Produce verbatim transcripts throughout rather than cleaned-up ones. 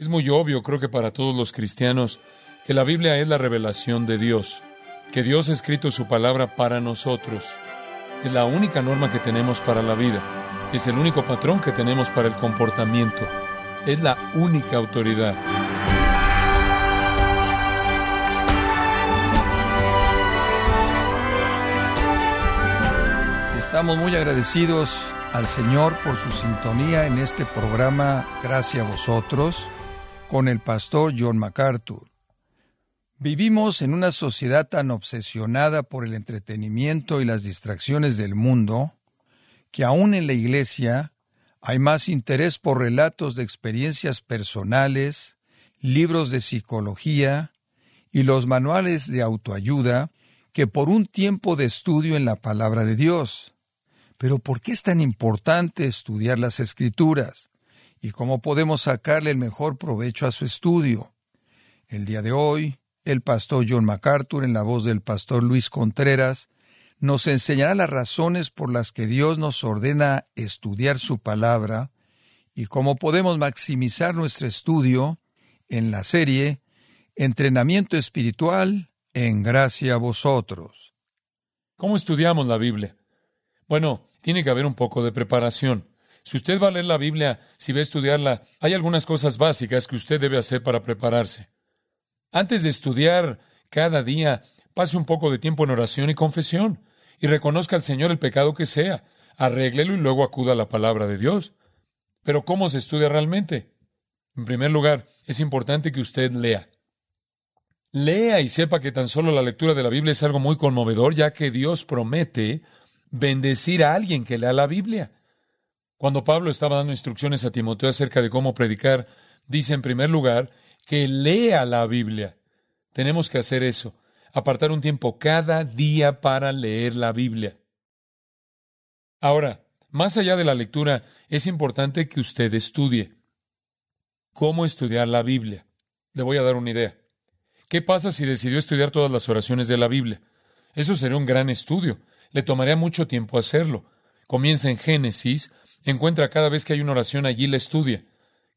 Es muy obvio, creo que para todos los cristianos, que la Biblia es la revelación de Dios, que Dios ha escrito su palabra para nosotros. Es la única norma que tenemos para la vida. Es el único patrón que tenemos para el comportamiento. Es la única autoridad. Estamos muy agradecidos al Señor por su sintonía en este programa Gracia a Vosotros con el pastor John MacArthur. Vivimos en una sociedad tan obsesionada por el entretenimiento y las distracciones del mundo que aún en la iglesia hay más interés por relatos de experiencias personales, libros de psicología y los manuales de autoayuda que por un tiempo de estudio en la palabra de Dios. Pero ¿por qué es tan importante estudiar las Escrituras? ¿Y cómo podemos sacarle el mejor provecho a su estudio? El día de hoy, el pastor John MacArthur, en la voz del pastor Luis Contreras, nos enseñará las razones por las que Dios nos ordena estudiar su palabra y cómo podemos maximizar nuestro estudio en la serie Entrenamiento Espiritual en Gracia a Vosotros. ¿Cómo estudiamos la Biblia? Bueno, tiene que haber un poco de preparación. Si usted va a leer la Biblia, si va a estudiarla, hay algunas cosas básicas que usted debe hacer para prepararse. Antes de estudiar cada día, pase un poco de tiempo en oración y confesión, y reconozca al Señor el pecado que sea, arréglelo y luego acuda a la palabra de Dios. Pero ¿cómo se estudia realmente? En primer lugar, es importante que usted lea. Lea y sepa que tan solo la lectura de la Biblia es algo muy conmovedor, ya que Dios promete bendecir a alguien que lea la Biblia. Cuando Pablo estaba dando instrucciones a Timoteo acerca de cómo predicar, dice en primer lugar que lea la Biblia. Tenemos que hacer eso, apartar un tiempo cada día para leer la Biblia. Ahora, más allá de la lectura, es importante que usted estudie. ¿Cómo estudiar la Biblia? Le voy a dar una idea. ¿Qué pasa si decidió estudiar todas las oraciones de la Biblia? Eso sería un gran estudio. Le tomaría mucho tiempo hacerlo. Comienza en Génesis, encuentra cada vez que hay una oración allí, la estudia.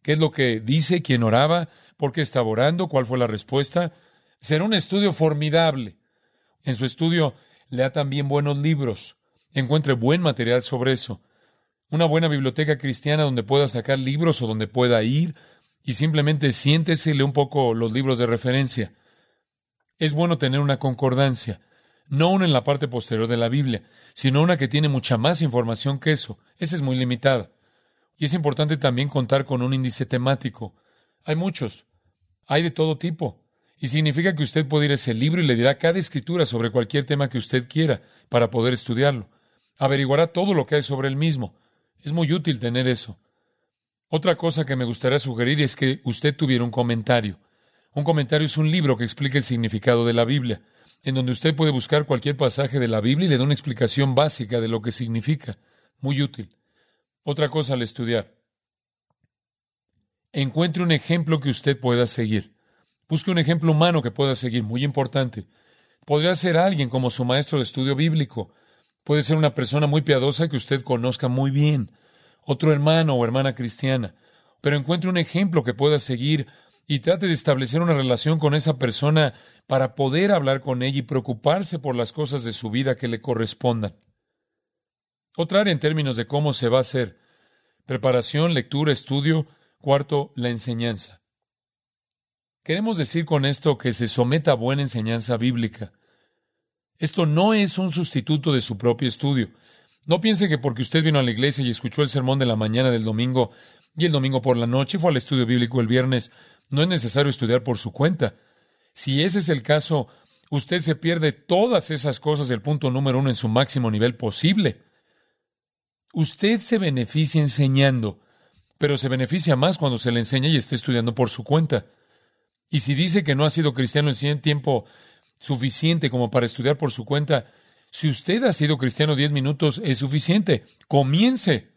¿Qué es lo que dice? ¿Quién oraba? ¿Por qué estaba orando? ¿Cuál fue la respuesta? Será un estudio formidable. En su estudio, lea también buenos libros. Encuentre buen material sobre eso. Una buena biblioteca cristiana donde pueda sacar libros o donde pueda ir y simplemente siéntese y lea un poco los libros de referencia. Es bueno tener una concordancia. No una en la parte posterior de la Biblia, sino una que tiene mucha más información que eso. Esa es muy limitada. Y es importante también contar con un índice temático. Hay muchos. Hay de todo tipo. Y significa que usted puede ir a ese libro y le dirá cada escritura sobre cualquier tema que usted quiera para poder estudiarlo. Averiguará todo lo que hay sobre él mismo. Es muy útil tener eso. Otra cosa que me gustaría sugerir es que usted tuviera un comentario. Un comentario es un libro que explica el significado de la Biblia, en donde usted puede buscar cualquier pasaje de la Biblia y le da una explicación básica de lo que significa. Muy útil. Otra cosa al estudiar. Encuentre un ejemplo que usted pueda seguir. Busque un ejemplo humano que pueda seguir. Muy importante. Podría ser alguien como su maestro de estudio bíblico. Puede ser una persona muy piadosa que usted conozca muy bien. Otro hermano o hermana cristiana. Pero encuentre un ejemplo que pueda seguir y trate de establecer una relación con esa persona para poder hablar con ella y preocuparse por las cosas de su vida que le correspondan. Otra área en términos de cómo se va a hacer. Preparación, lectura, estudio. Cuarto, la enseñanza. Queremos decir con esto que se someta a buena enseñanza bíblica. Esto no es un sustituto de su propio estudio. No piense que porque usted vino a la iglesia y escuchó el sermón de la mañana del domingo y el domingo por la noche y fue al estudio bíblico el viernes, no es necesario estudiar por su cuenta. Si ese es el caso, usted se pierde todas esas cosas del punto número uno en su máximo nivel posible. Usted se beneficia enseñando, pero se beneficia más cuando se le enseña y está estudiando por su cuenta. Y si dice que no ha sido cristiano el tiempo suficiente como para estudiar por su cuenta, si usted ha sido cristiano diez minutos, es suficiente. Comience.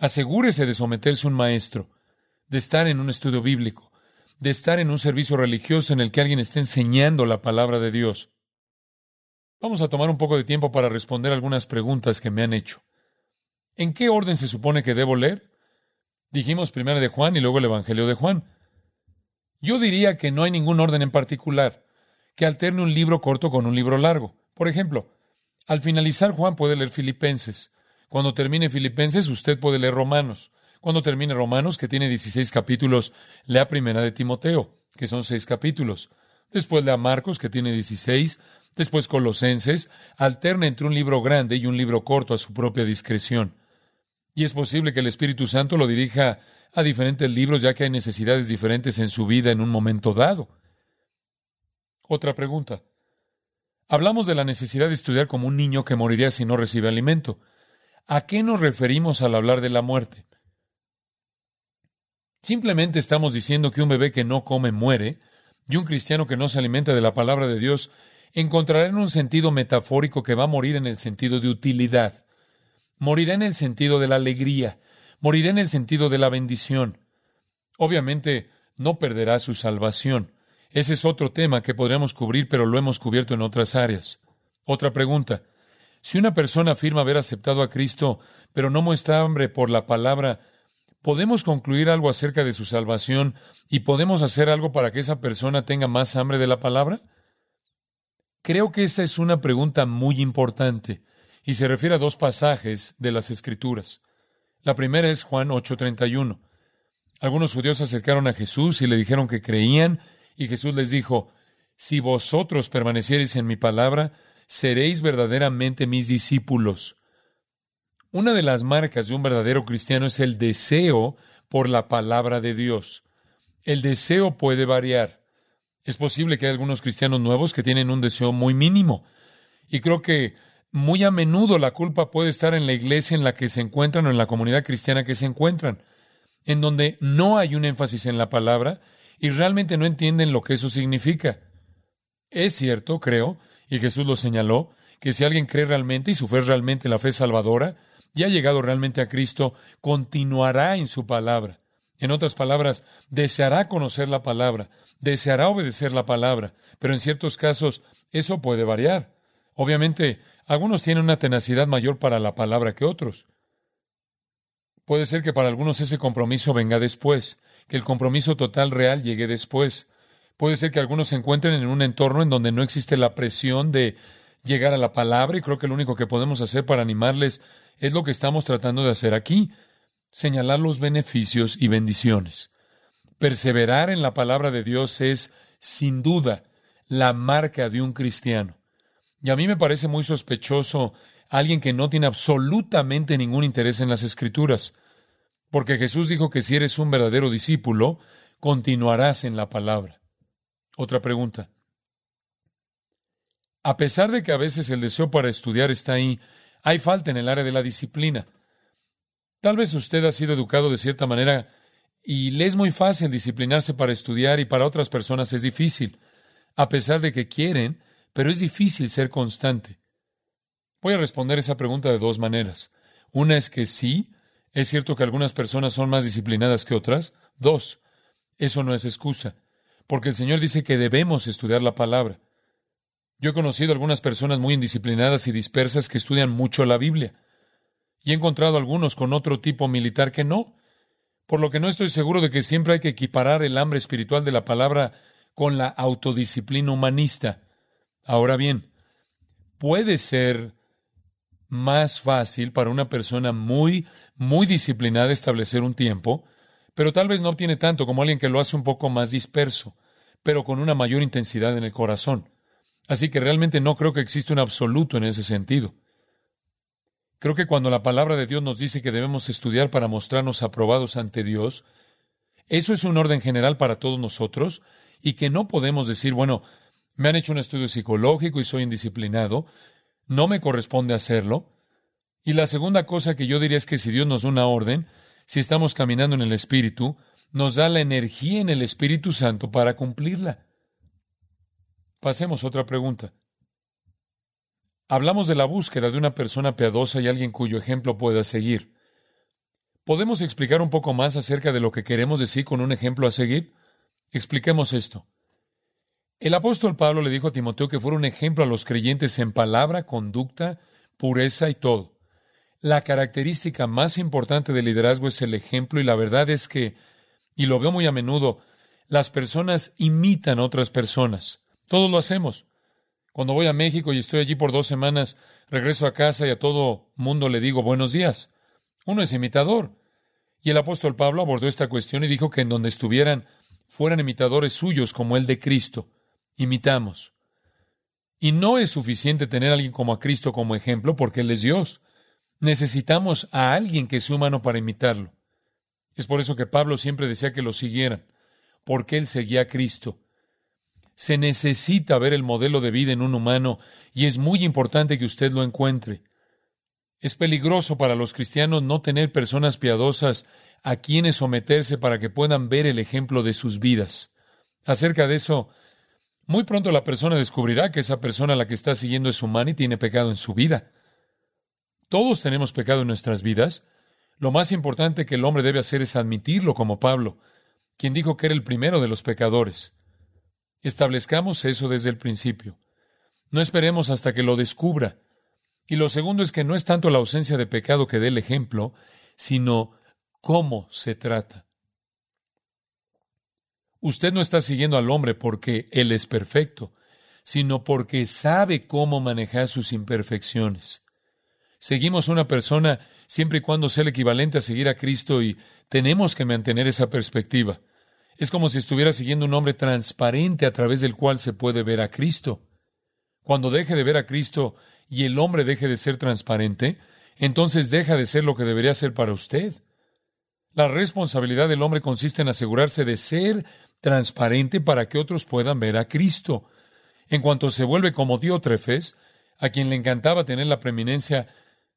Asegúrese de someterse a un maestro, de estar en un estudio bíblico, de estar en un servicio religioso en el que alguien esté enseñando la palabra de Dios. Vamos a tomar un poco de tiempo para responder algunas preguntas que me han hecho. ¿En qué orden se supone que debo leer? Dijimos primero de Juan y luego el Evangelio de Juan. Yo diría que no hay ningún orden en particular que alterne un libro corto con un libro largo. Por ejemplo, al finalizar Juan puede leer Filipenses. Cuando termine Filipenses, usted puede leer Romanos. Cuando termine Romanos, que tiene dieciséis capítulos, lea Primera de Timoteo, que son seis capítulos. Después lea Marcos, que tiene dieciséis. Después Colosenses. Alterna entre un libro grande y un libro corto a su propia discreción. Y es posible que el Espíritu Santo lo dirija a diferentes libros, ya que hay necesidades diferentes en su vida en un momento dado. Otra pregunta. Hablamos de la necesidad de estudiar como un niño que moriría si no recibe alimento. ¿A qué nos referimos al hablar de la muerte? Simplemente estamos diciendo que un bebé que no come muere, y un cristiano que no se alimenta de la palabra de Dios encontrará en un sentido metafórico que va a morir en el sentido de utilidad. Morirá en el sentido de la alegría. Morirá en el sentido de la bendición. Obviamente, no perderá su salvación. Ese es otro tema que podríamos cubrir, pero lo hemos cubierto en otras áreas. Otra pregunta. Si una persona afirma haber aceptado a Cristo, pero no muestra hambre por la palabra, ¿podemos concluir algo acerca de su salvación y podemos hacer algo para que esa persona tenga más hambre de la palabra? Creo que esa es una pregunta muy importante y se refiere a dos pasajes de las Escrituras. La primera es Juan ocho treinta y uno. Algunos judíos se acercaron a Jesús y le dijeron que creían, y Jesús les dijo: «Si vosotros permaneciereis en mi palabra, seréis verdaderamente mis discípulos». Una de las marcas de un verdadero cristiano es el deseo por la palabra de Dios. El deseo puede variar. Es posible que haya algunos cristianos nuevos que tienen un deseo muy mínimo. Y creo que muy a menudo la culpa puede estar en la iglesia en la que se encuentran o en la comunidad cristiana que se encuentran, en donde no hay un énfasis en la palabra y realmente no entienden lo que eso significa. Es cierto, creo, y Jesús lo señaló, que si alguien cree realmente y su fe es realmente la fe salvadora, y ha llegado realmente a Cristo, continuará en su palabra. En otras palabras, deseará conocer la palabra, deseará obedecer la palabra, pero en ciertos casos eso puede variar. Obviamente, algunos tienen una tenacidad mayor para la palabra que otros. Puede ser que para algunos ese compromiso venga después, que el compromiso total real llegue después. Puede ser que algunos se encuentren en un entorno en donde no existe la presión de llegar a la palabra, y creo que lo único que podemos hacer para animarles es lo que estamos tratando de hacer aquí, señalar los beneficios y bendiciones. Perseverar en la palabra de Dios es, sin duda, la marca de un cristiano. Y a mí me parece muy sospechoso alguien que no tiene absolutamente ningún interés en las Escrituras, porque Jesús dijo que si eres un verdadero discípulo, continuarás en la palabra. Otra pregunta. A pesar de que a veces el deseo para estudiar está ahí, hay falta en el área de la disciplina. Tal vez usted ha sido educado de cierta manera y le es muy fácil disciplinarse para estudiar y para otras personas es difícil, a pesar de que quieren, pero es difícil ser constante. Voy a responder esa pregunta de dos maneras. Una es que sí, es cierto que algunas personas son más disciplinadas que otras. Dos, eso no es excusa, porque el Señor dice que debemos estudiar la palabra. Yo he conocido algunas personas muy indisciplinadas y dispersas que estudian mucho la Biblia. Y he encontrado algunos con otro tipo militar que no. Por lo que no estoy seguro de que siempre hay que equiparar el hambre espiritual de la palabra con la autodisciplina humanista. Ahora bien, puede ser más fácil para una persona muy, muy disciplinada establecer un tiempo, pero tal vez no obtiene tanto como alguien que lo hace un poco más disperso, pero con una mayor intensidad en el corazón. Así que realmente no creo que exista un absoluto en ese sentido. Creo que cuando la palabra de Dios nos dice que debemos estudiar para mostrarnos aprobados ante Dios, eso es un orden general para todos nosotros y que no podemos decir, bueno, me han hecho un estudio psicológico y soy indisciplinado, no me corresponde hacerlo. Y la segunda cosa que yo diría es que si Dios nos da una orden, si estamos caminando en el Espíritu, nos da la energía en el Espíritu Santo para cumplirla. Pasemos a otra pregunta. Hablamos de la búsqueda de una persona piadosa y alguien cuyo ejemplo pueda seguir. ¿Podemos explicar un poco más acerca de lo que queremos decir con un ejemplo a seguir? Expliquemos esto. El apóstol Pablo le dijo a Timoteo que fuera un ejemplo a los creyentes en palabra, conducta, pureza y todo. La característica más importante del liderazgo es el ejemplo, y la verdad es que, y lo veo muy a menudo, las personas imitan a otras personas. Todos lo hacemos. Cuando voy a México y estoy allí por dos semanas, regreso a casa y a todo mundo le digo buenos días. Uno es imitador. Y el apóstol Pablo abordó esta cuestión y dijo que en donde estuvieran fueran imitadores suyos como el de Cristo. Imitamos. Y no es suficiente tener a alguien como a Cristo como ejemplo porque Él es Dios. Necesitamos a alguien que sea humano para imitarlo. Es por eso que Pablo siempre decía que lo siguieran, porque él seguía a Cristo. Se necesita ver el modelo de vida en un humano y es muy importante que usted lo encuentre. Es peligroso para los cristianos no tener personas piadosas a quienes someterse para que puedan ver el ejemplo de sus vidas. Acerca de eso, muy pronto la persona descubrirá que esa persona a la que está siguiendo es humana y tiene pecado en su vida. Todos tenemos pecado en nuestras vidas. Lo más importante que el hombre debe hacer es admitirlo, como Pablo, quien dijo que era el primero de los pecadores. Establezcamos eso desde el principio. No esperemos hasta que lo descubra. Y lo segundo es que no es tanto la ausencia de pecado que dé el ejemplo, sino cómo se trata. Usted no está siguiendo al hombre porque él es perfecto, sino porque sabe cómo manejar sus imperfecciones. Seguimos a una persona siempre y cuando sea el equivalente a seguir a Cristo y tenemos que mantener esa perspectiva. Es como si estuviera siguiendo un hombre transparente a través del cual se puede ver a Cristo. Cuando deje de ver a Cristo y el hombre deje de ser transparente, entonces deja de ser lo que debería ser para usted. La responsabilidad del hombre consiste en asegurarse de ser transparente para que otros puedan ver a Cristo. En cuanto se vuelve como Diótrefes, a quien le encantaba tener la preeminencia,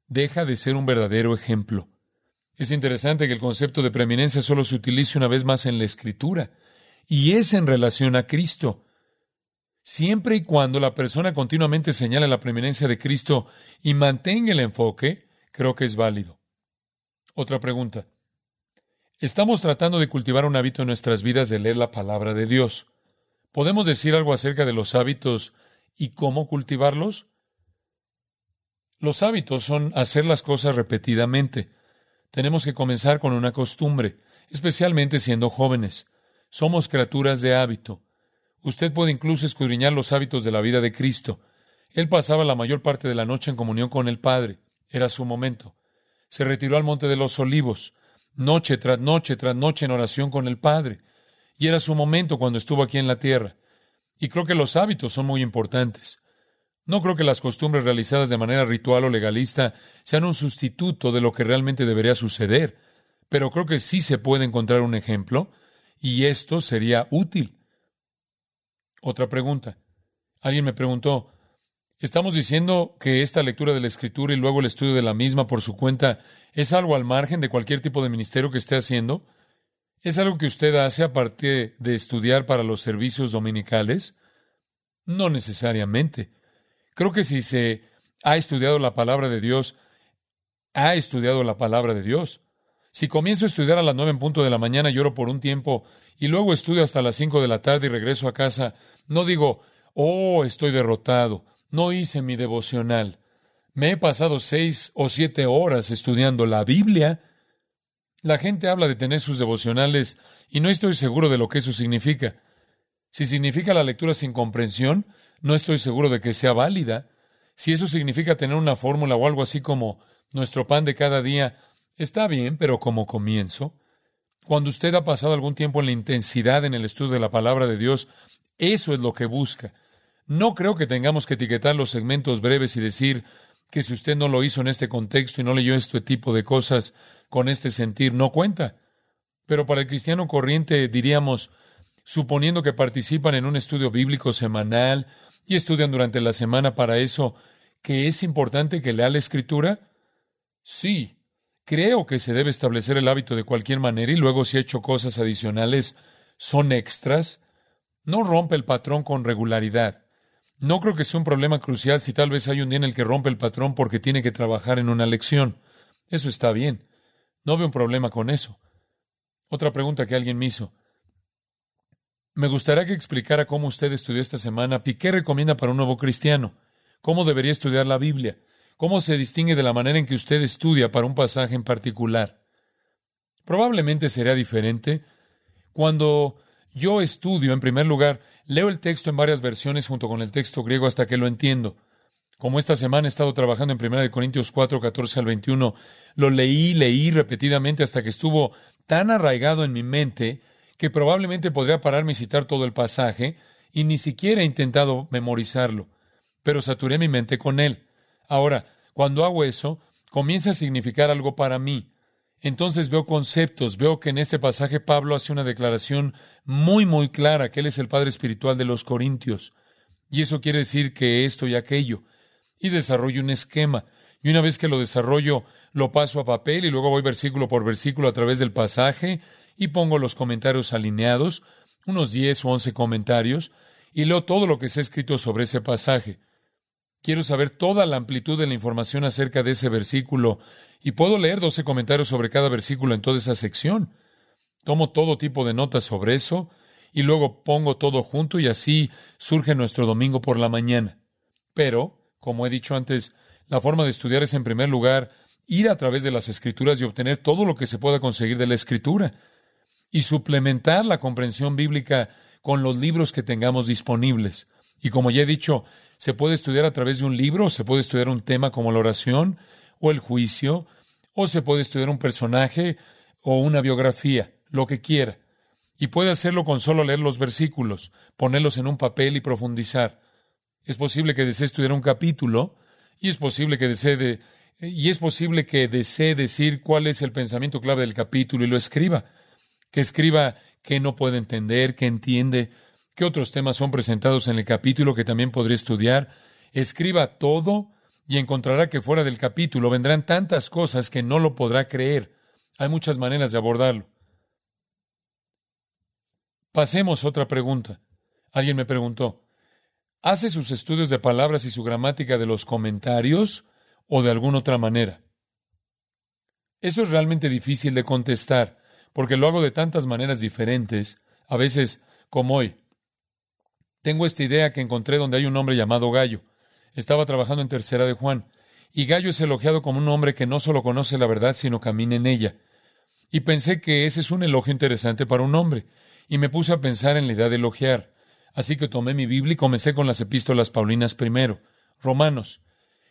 deja de ser un verdadero ejemplo. Es interesante que el concepto de preeminencia solo se utilice una vez más en la Escritura, y es en relación a Cristo. Siempre y cuando la persona continuamente señale la preeminencia de Cristo y mantenga el enfoque, creo que es válido. Otra pregunta. Estamos tratando de cultivar un hábito en nuestras vidas de leer la palabra de Dios. ¿Podemos decir algo acerca de los hábitos y cómo cultivarlos? Los hábitos son hacer las cosas repetidamente. Tenemos que comenzar con una costumbre, especialmente siendo jóvenes. Somos criaturas de hábito. Usted puede incluso escudriñar los hábitos de la vida de Cristo. Él pasaba la mayor parte de la noche en comunión con el Padre. Era su momento. Se retiró al Monte de los Olivos, noche tras noche tras noche en oración con el Padre. Y era su momento cuando estuvo aquí en la tierra. Y creo que los hábitos son muy importantes. No creo que las costumbres realizadas de manera ritual o legalista sean un sustituto de lo que realmente debería suceder, pero creo que sí se puede encontrar un ejemplo, y esto sería útil. Otra pregunta. Alguien me preguntó, ¿estamos diciendo que esta lectura de la Escritura y luego el estudio de la misma por su cuenta es algo al margen de cualquier tipo de ministerio que esté haciendo? ¿Es algo que usted hace a partir de estudiar para los servicios dominicales? No necesariamente. Creo que si se ha estudiado la palabra de Dios, ha estudiado la palabra de Dios. Si comienzo a estudiar a las nueve en punto de la mañana, lloro por un tiempo, y luego estudio hasta las cinco de la tarde y regreso a casa, no digo, oh, estoy derrotado, no hice mi devocional. Me he pasado seis o siete horas estudiando la Biblia. La gente habla de tener sus devocionales, y no estoy seguro de lo que eso significa. Si significa la lectura sin comprensión, no estoy seguro de que sea válida. Si eso significa tener una fórmula o algo así como nuestro pan de cada día, está bien, pero como comienzo. Cuando usted ha pasado algún tiempo en la intensidad en el estudio de la palabra de Dios, eso es lo que busca. No creo que tengamos que etiquetar los segmentos breves y decir que si usted no lo hizo en este contexto y no leyó este tipo de cosas con este sentir, no cuenta. Pero para el cristiano corriente diríamos, suponiendo que participan en un estudio bíblico semanal y estudian durante la semana para eso, ¿que es importante que lea la Escritura? Sí, creo que se debe establecer el hábito de cualquier manera y luego si he hecho cosas adicionales, son extras. No rompe el patrón con regularidad. No creo que sea un problema crucial si tal vez hay un día en el que rompe el patrón porque tiene que trabajar en una lección. Eso está bien. No veo un problema con eso. Otra pregunta que alguien me hizo. Me gustaría que explicara cómo usted estudió esta semana y qué recomienda para un nuevo cristiano, cómo debería estudiar la Biblia, ¿Cómo se distingue de la manera en que usted estudia para un pasaje en particular? Probablemente será diferente. Cuando yo estudio, en primer lugar, leo el texto en varias versiones junto con el texto griego hasta que lo entiendo. Como esta semana he estado trabajando en primera de Corintios cuatro, catorce al veintiuno, lo leí, leí repetidamente hasta que estuvo tan arraigado en mi mente que probablemente podría pararme y citar todo el pasaje, y ni siquiera he intentado memorizarlo, pero saturé mi mente con él. Ahora, cuando hago eso, comienza a significar algo para mí. Entonces veo conceptos, veo que en este pasaje Pablo hace una declaración muy, muy clara, que él es el padre espiritual de los corintios, y eso quiere decir que esto y aquello, y desarrollo un esquema, y una vez que lo desarrollo, lo paso a papel, y luego voy versículo por versículo a través del pasaje, y pongo los comentarios alineados, unos diez u once comentarios, y leo todo lo que se ha escrito sobre ese pasaje. Quiero saber toda la amplitud de la información acerca de ese versículo, y puedo leer doce comentarios sobre cada versículo en toda esa sección. Tomo todo tipo de notas sobre eso, y luego pongo todo junto, y así surge nuestro domingo por la mañana. Pero, como he dicho antes, la forma de estudiar es, en primer lugar, ir a través de las Escrituras y obtener todo lo que se pueda conseguir de la Escritura, y suplementar la comprensión bíblica con los libros que tengamos disponibles. Y como ya he dicho, se puede estudiar a través de un libro, se puede estudiar un tema como la oración o el juicio, o se puede estudiar un personaje o una biografía, lo que quiera. Y puede hacerlo con solo leer los versículos, ponerlos en un papel y profundizar. Es posible que desee estudiar un capítulo, y es posible que desee de, y es posible que desee decir cuál es el pensamiento clave del capítulo y lo escriba. Que escriba qué no puede entender, qué entiende, qué otros temas son presentados en el capítulo que también podría estudiar. Escriba todo y encontrará que fuera del capítulo vendrán tantas cosas que no lo podrá creer. Hay muchas maneras de abordarlo. Pasemos a otra pregunta. Alguien me preguntó, ¿hace sus estudios de palabras y su gramática de los comentarios o de alguna otra manera? Eso es realmente difícil de contestar, porque lo hago de tantas maneras diferentes, a veces como hoy. Tengo esta idea que encontré donde hay un hombre llamado Gallo. Estaba trabajando en Tercera de Juan, y Gallo es elogiado como un hombre que no solo conoce la verdad, sino camina en ella. Y pensé que ese es un elogio interesante para un hombre, y me puse a pensar en la idea de elogiar. Así que tomé mi Biblia y comencé con las epístolas paulinas primero, Romanos,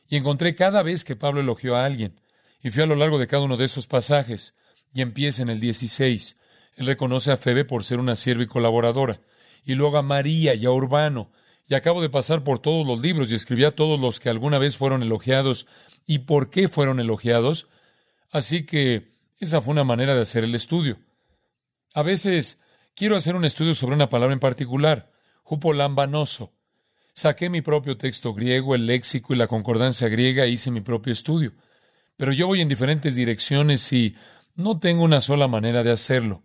y encontré cada vez que Pablo elogió a alguien, y fui a lo largo de cada uno de esos pasajes, y empieza en el dieciséis. Él reconoce a Febe por ser una sierva y colaboradora, y luego a María y a Urbano, y acabo de pasar por todos los libros y escribí a todos los que alguna vez fueron elogiados y por qué fueron elogiados. Así que esa fue una manera de hacer el estudio. A veces quiero hacer un estudio sobre una palabra en particular, Jupolambanoso. Saqué mi propio texto griego, el léxico y la concordancia griega e hice mi propio estudio. Pero yo voy en diferentes direcciones y no tengo una sola manera de hacerlo.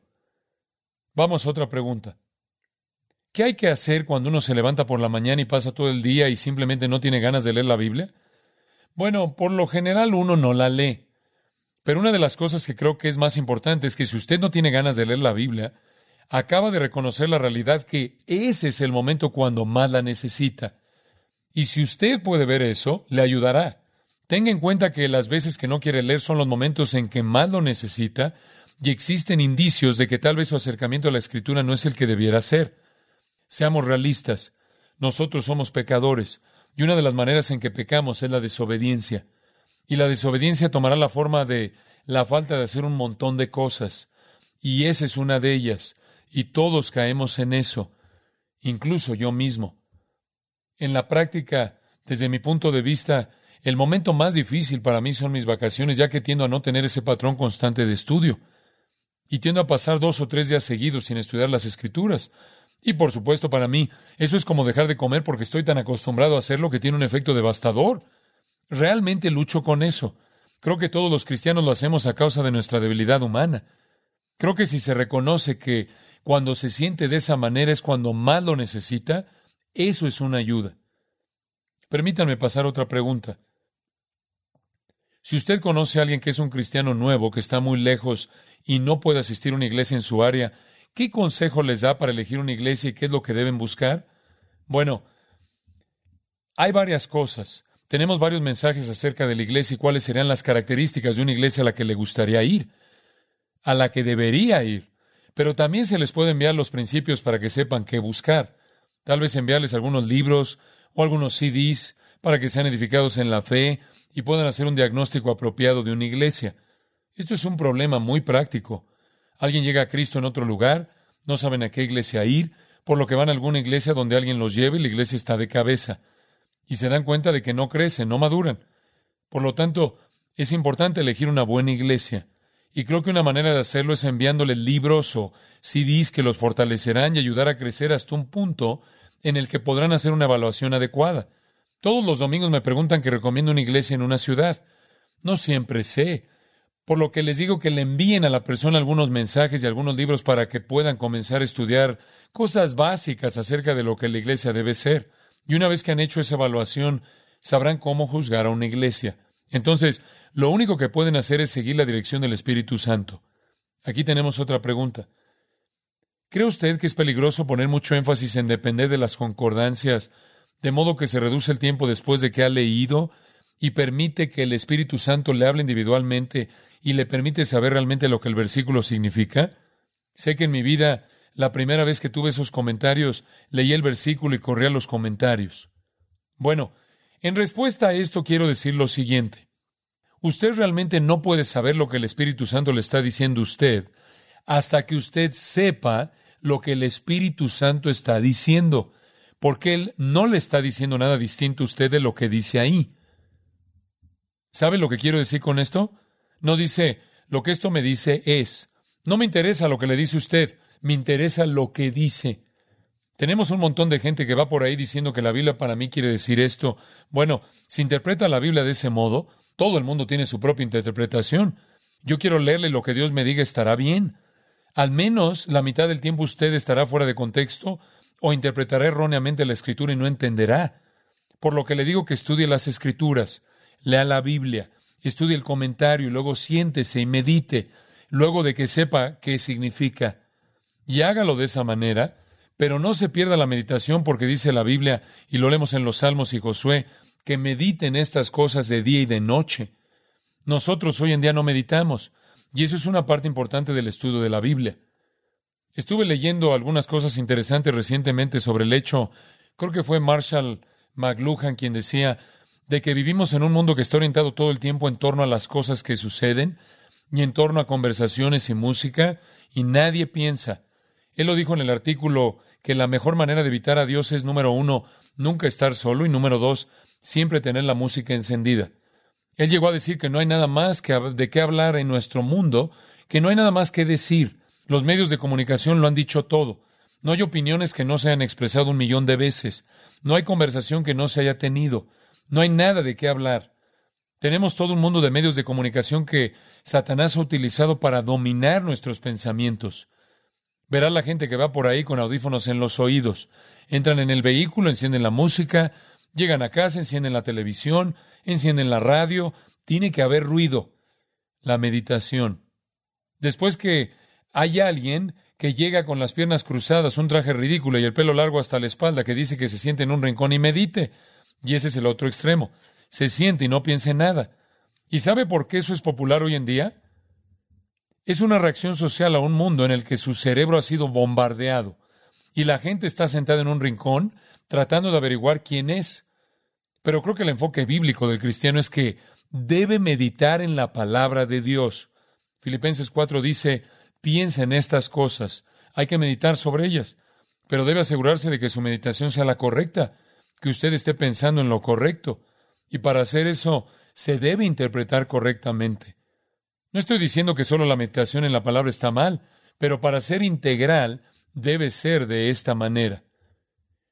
Vamos a otra pregunta. ¿Qué hay que hacer cuando uno se levanta por la mañana y pasa todo el día y simplemente no tiene ganas de leer la Biblia? Bueno, por lo general uno no la lee. Pero una de las cosas que creo que es más importante es que si usted no tiene ganas de leer la Biblia, acaba de reconocer la realidad que ese es el momento cuando más la necesita. Y si usted puede ver eso, le ayudará. Tenga en cuenta que las veces que no quiere leer son los momentos en que más lo necesita y existen indicios de que tal vez su acercamiento a la Escritura no es el que debiera ser. Seamos realistas. Nosotros somos pecadores y una de las maneras en que pecamos es la desobediencia. Y la desobediencia tomará la forma de la falta de hacer un montón de cosas. Y esa es una de ellas. Y todos caemos en eso. Incluso yo mismo. En la práctica, desde mi punto de vista, el momento más difícil para mí son mis vacaciones, ya que tiendo a no tener ese patrón constante de estudio. Y tiendo a pasar dos o tres días seguidos sin estudiar las Escrituras. Y, por supuesto, para mí, eso es como dejar de comer porque estoy tan acostumbrado a hacerlo que tiene un efecto devastador. Realmente lucho con eso. Creo que todos los cristianos lo hacemos a causa de nuestra debilidad humana. Creo que si se reconoce que cuando se siente de esa manera es cuando más lo necesita, eso es una ayuda. Permítanme pasar otra pregunta. Si usted conoce a alguien que es un cristiano nuevo, que está muy lejos y no puede asistir a una iglesia en su área, ¿qué consejo les da para elegir una iglesia y qué es lo que deben buscar? Bueno, hay varias cosas. Tenemos varios mensajes acerca de la iglesia y cuáles serían las características de una iglesia a la que le gustaría ir, a la que debería ir. Pero también se les puede enviar los principios para que sepan qué buscar. Tal vez enviarles algunos libros o algunos C Ds para que sean edificados en la fe y puedan hacer un diagnóstico apropiado de una iglesia. Esto es un problema muy práctico. Alguien llega a Cristo en otro lugar, no saben a qué iglesia ir, por lo que van a alguna iglesia donde alguien los lleve y la iglesia está de cabeza. Y se dan cuenta de que no crecen, no maduran. Por lo tanto, es importante elegir una buena iglesia. Y creo que una manera de hacerlo es enviándoles libros o C Ds que los fortalecerán y ayudar a crecer hasta un punto en el que podrán hacer una evaluación adecuada. Todos los domingos me preguntan que recomiendo una iglesia en una ciudad. No siempre sé. Por lo que les digo que le envíen a la persona algunos mensajes y algunos libros para que puedan comenzar a estudiar cosas básicas acerca de lo que la iglesia debe ser. Y una vez que han hecho esa evaluación, sabrán cómo juzgar a una iglesia. Entonces, lo único que pueden hacer es seguir la dirección del Espíritu Santo. Aquí tenemos otra pregunta. ¿Cree usted que es peligroso poner mucho énfasis en depender de las concordancias, de modo que se reduce el tiempo después de que ha leído y permite que el Espíritu Santo le hable individualmente y le permite saber realmente lo que el versículo significa? Sé que en mi vida, la primera vez que tuve esos comentarios, leí el versículo y corrí a los comentarios. Bueno, en respuesta a esto quiero decir lo siguiente. Usted realmente no puede saber lo que el Espíritu Santo le está diciendo a usted hasta que usted sepa lo que el Espíritu Santo está diciendo, porque Él no le está diciendo nada distinto a usted de lo que dice ahí. ¿Sabe lo que quiero decir con esto? No dice, lo que esto me dice es. No me interesa lo que le dice usted, me interesa lo que dice. Tenemos un montón de gente que va por ahí diciendo que la Biblia para mí quiere decir esto. Bueno, si interpreta la Biblia de ese modo, todo el mundo tiene su propia interpretación. Yo quiero leerle lo que Dios me diga estará bien. Al menos la mitad del tiempo usted estará fuera de contexto o interpretará erróneamente la Escritura y no entenderá. Por lo que le digo que estudie las Escrituras, lea la Biblia, estudie el comentario y luego siéntese y medite, luego de que sepa qué significa. Y hágalo de esa manera. Pero no se pierda la meditación porque dice la Biblia, y lo leemos en los Salmos y Josué, que mediten estas cosas de día y de noche. Nosotros hoy en día no meditamos, y eso es una parte importante del estudio de la Biblia. Estuve leyendo algunas cosas interesantes recientemente sobre el hecho, creo que fue Marshall McLuhan quien decía, de que vivimos en un mundo que está orientado todo el tiempo en torno a las cosas que suceden, y en torno a conversaciones y música, y nadie piensa. Él lo dijo en el artículo que la mejor manera de evitar a Dios es, número uno, nunca estar solo, y número dos, siempre tener la música encendida. Él llegó a decir que no hay nada más que, de qué hablar en nuestro mundo, que no hay nada más que decir. Los medios de comunicación lo han dicho todo. No hay opiniones que no se hayan expresado un millón de veces. No hay conversación que no se haya tenido. No hay nada de qué hablar. Tenemos todo un mundo de medios de comunicación que Satanás ha utilizado para dominar nuestros pensamientos. Verá la gente que va por ahí con audífonos en los oídos. Entran en el vehículo, encienden la música, llegan a casa, encienden la televisión, encienden la radio. Tiene que haber ruido. La meditación. Después que hay alguien que llega con las piernas cruzadas, un traje ridículo y el pelo largo hasta la espalda, que dice que se siente en un rincón y medite. Y ese es el otro extremo. Se siente y no piensa en nada. ¿Y sabe por qué eso es popular hoy en día? Es una reacción social a un mundo en el que su cerebro ha sido bombardeado y la gente está sentada en un rincón tratando de averiguar quién es. Pero creo que el enfoque bíblico del cristiano es que debe meditar en la palabra de Dios. Filipenses cuatro dice, piensa en estas cosas, hay que meditar sobre ellas, pero debe asegurarse de que su meditación sea la correcta, que usted esté pensando en lo correcto, y para hacer eso se debe interpretar correctamente. No estoy diciendo que solo la meditación en la palabra está mal, pero para ser integral debe ser de esta manera.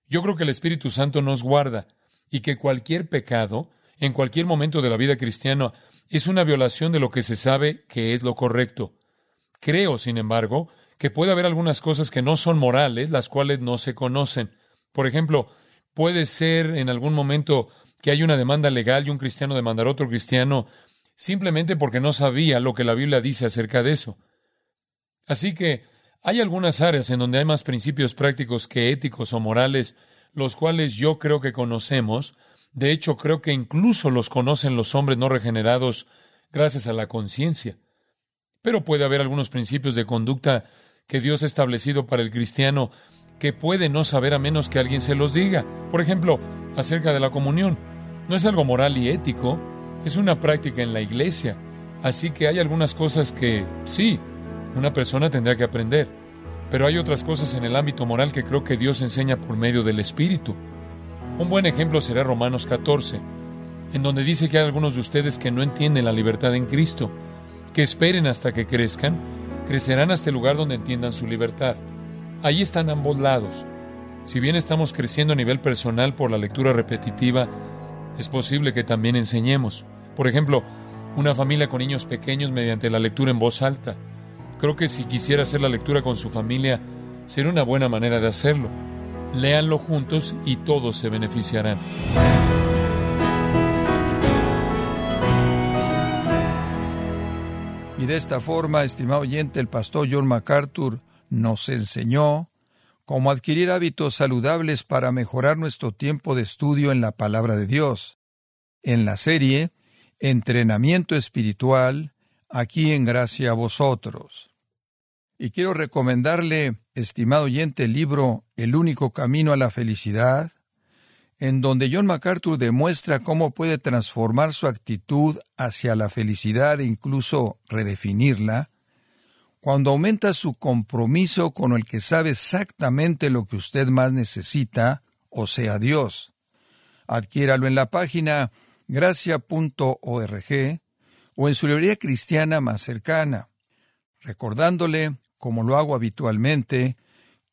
Yo creo que el Espíritu Santo nos guarda y que cualquier pecado, en cualquier momento de la vida cristiana, es una violación de lo que se sabe que es lo correcto. Creo, sin embargo, que puede haber algunas cosas que no son morales, las cuales no se conocen. Por ejemplo, puede ser en algún momento que hay una demanda legal y un cristiano demandará a otro cristiano simplemente porque no sabía lo que la Biblia dice acerca de eso. Así que hay algunas áreas en donde hay más principios prácticos que éticos o morales, los cuales yo creo que conocemos, De hecho, creo que incluso los conocen los hombres no regenerados gracias a la conciencia. Pero puede haber algunos principios de conducta que Dios ha establecido para el cristiano que puede no saber a menos que alguien se los diga. Por ejemplo, acerca de la comunión. No es algo moral y ético, es una práctica en la iglesia. Así que hay algunas cosas que, sí, una persona tendrá que aprender. Pero hay otras cosas en el ámbito moral que creo que Dios enseña por medio del Espíritu. Un buen ejemplo será Romanos catorce, en donde dice que hay algunos de ustedes que no entienden la libertad en Cristo, que esperen hasta que crezcan, crecerán hasta el lugar donde entiendan su libertad. Ahí están ambos lados. Si bien estamos creciendo a nivel personal por la lectura repetitiva, es posible que también enseñemos. Por ejemplo, una familia con niños pequeños mediante la lectura en voz alta. Creo que si quisiera hacer la lectura con su familia, sería una buena manera de hacerlo. Léanlo juntos y todos se beneficiarán. Y de esta forma, estimado oyente, el pastor John MacArthur nos enseñó cómo adquirir hábitos saludables para mejorar nuestro tiempo de estudio en la Palabra de Dios. En la serie Entrenamiento Espiritual, aquí en Gracia a Vosotros. Y quiero recomendarle, estimado oyente, el libro El único camino a la felicidad, en donde John MacArthur demuestra cómo puede transformar su actitud hacia la felicidad e incluso redefinirla, cuando aumenta su compromiso con el que sabe exactamente lo que usted más necesita, o sea, Dios. Adquiéralo en la página gracia punto org o en su librería cristiana más cercana, recordándole, como lo hago habitualmente,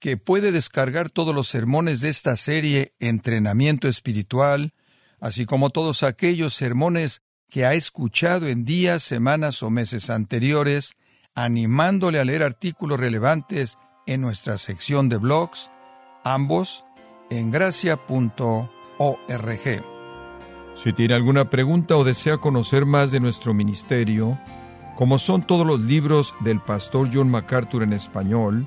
que puede descargar todos los sermones de esta serie Entrenamiento Espiritual, así como todos aquellos sermones que ha escuchado en días, semanas o meses anteriores, animándole a leer artículos relevantes en nuestra sección de blogs, ambos en gracia punto org. Si tiene alguna pregunta o desea conocer más de nuestro ministerio, como son todos los libros del pastor John MacArthur en español,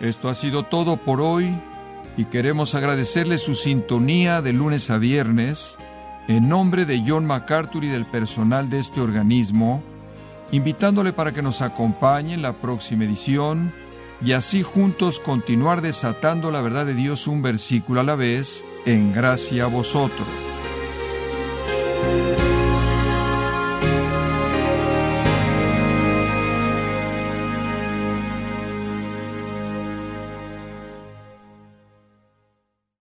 Esto ha sido todo por hoy y queremos agradecerle su sintonía de lunes a viernes. En nombre de John MacArthur y del personal de este organismo, invitándole para que nos acompañe en la próxima edición y así juntos continuar desatando la verdad de Dios un versículo a la vez en Gracia a Vosotros.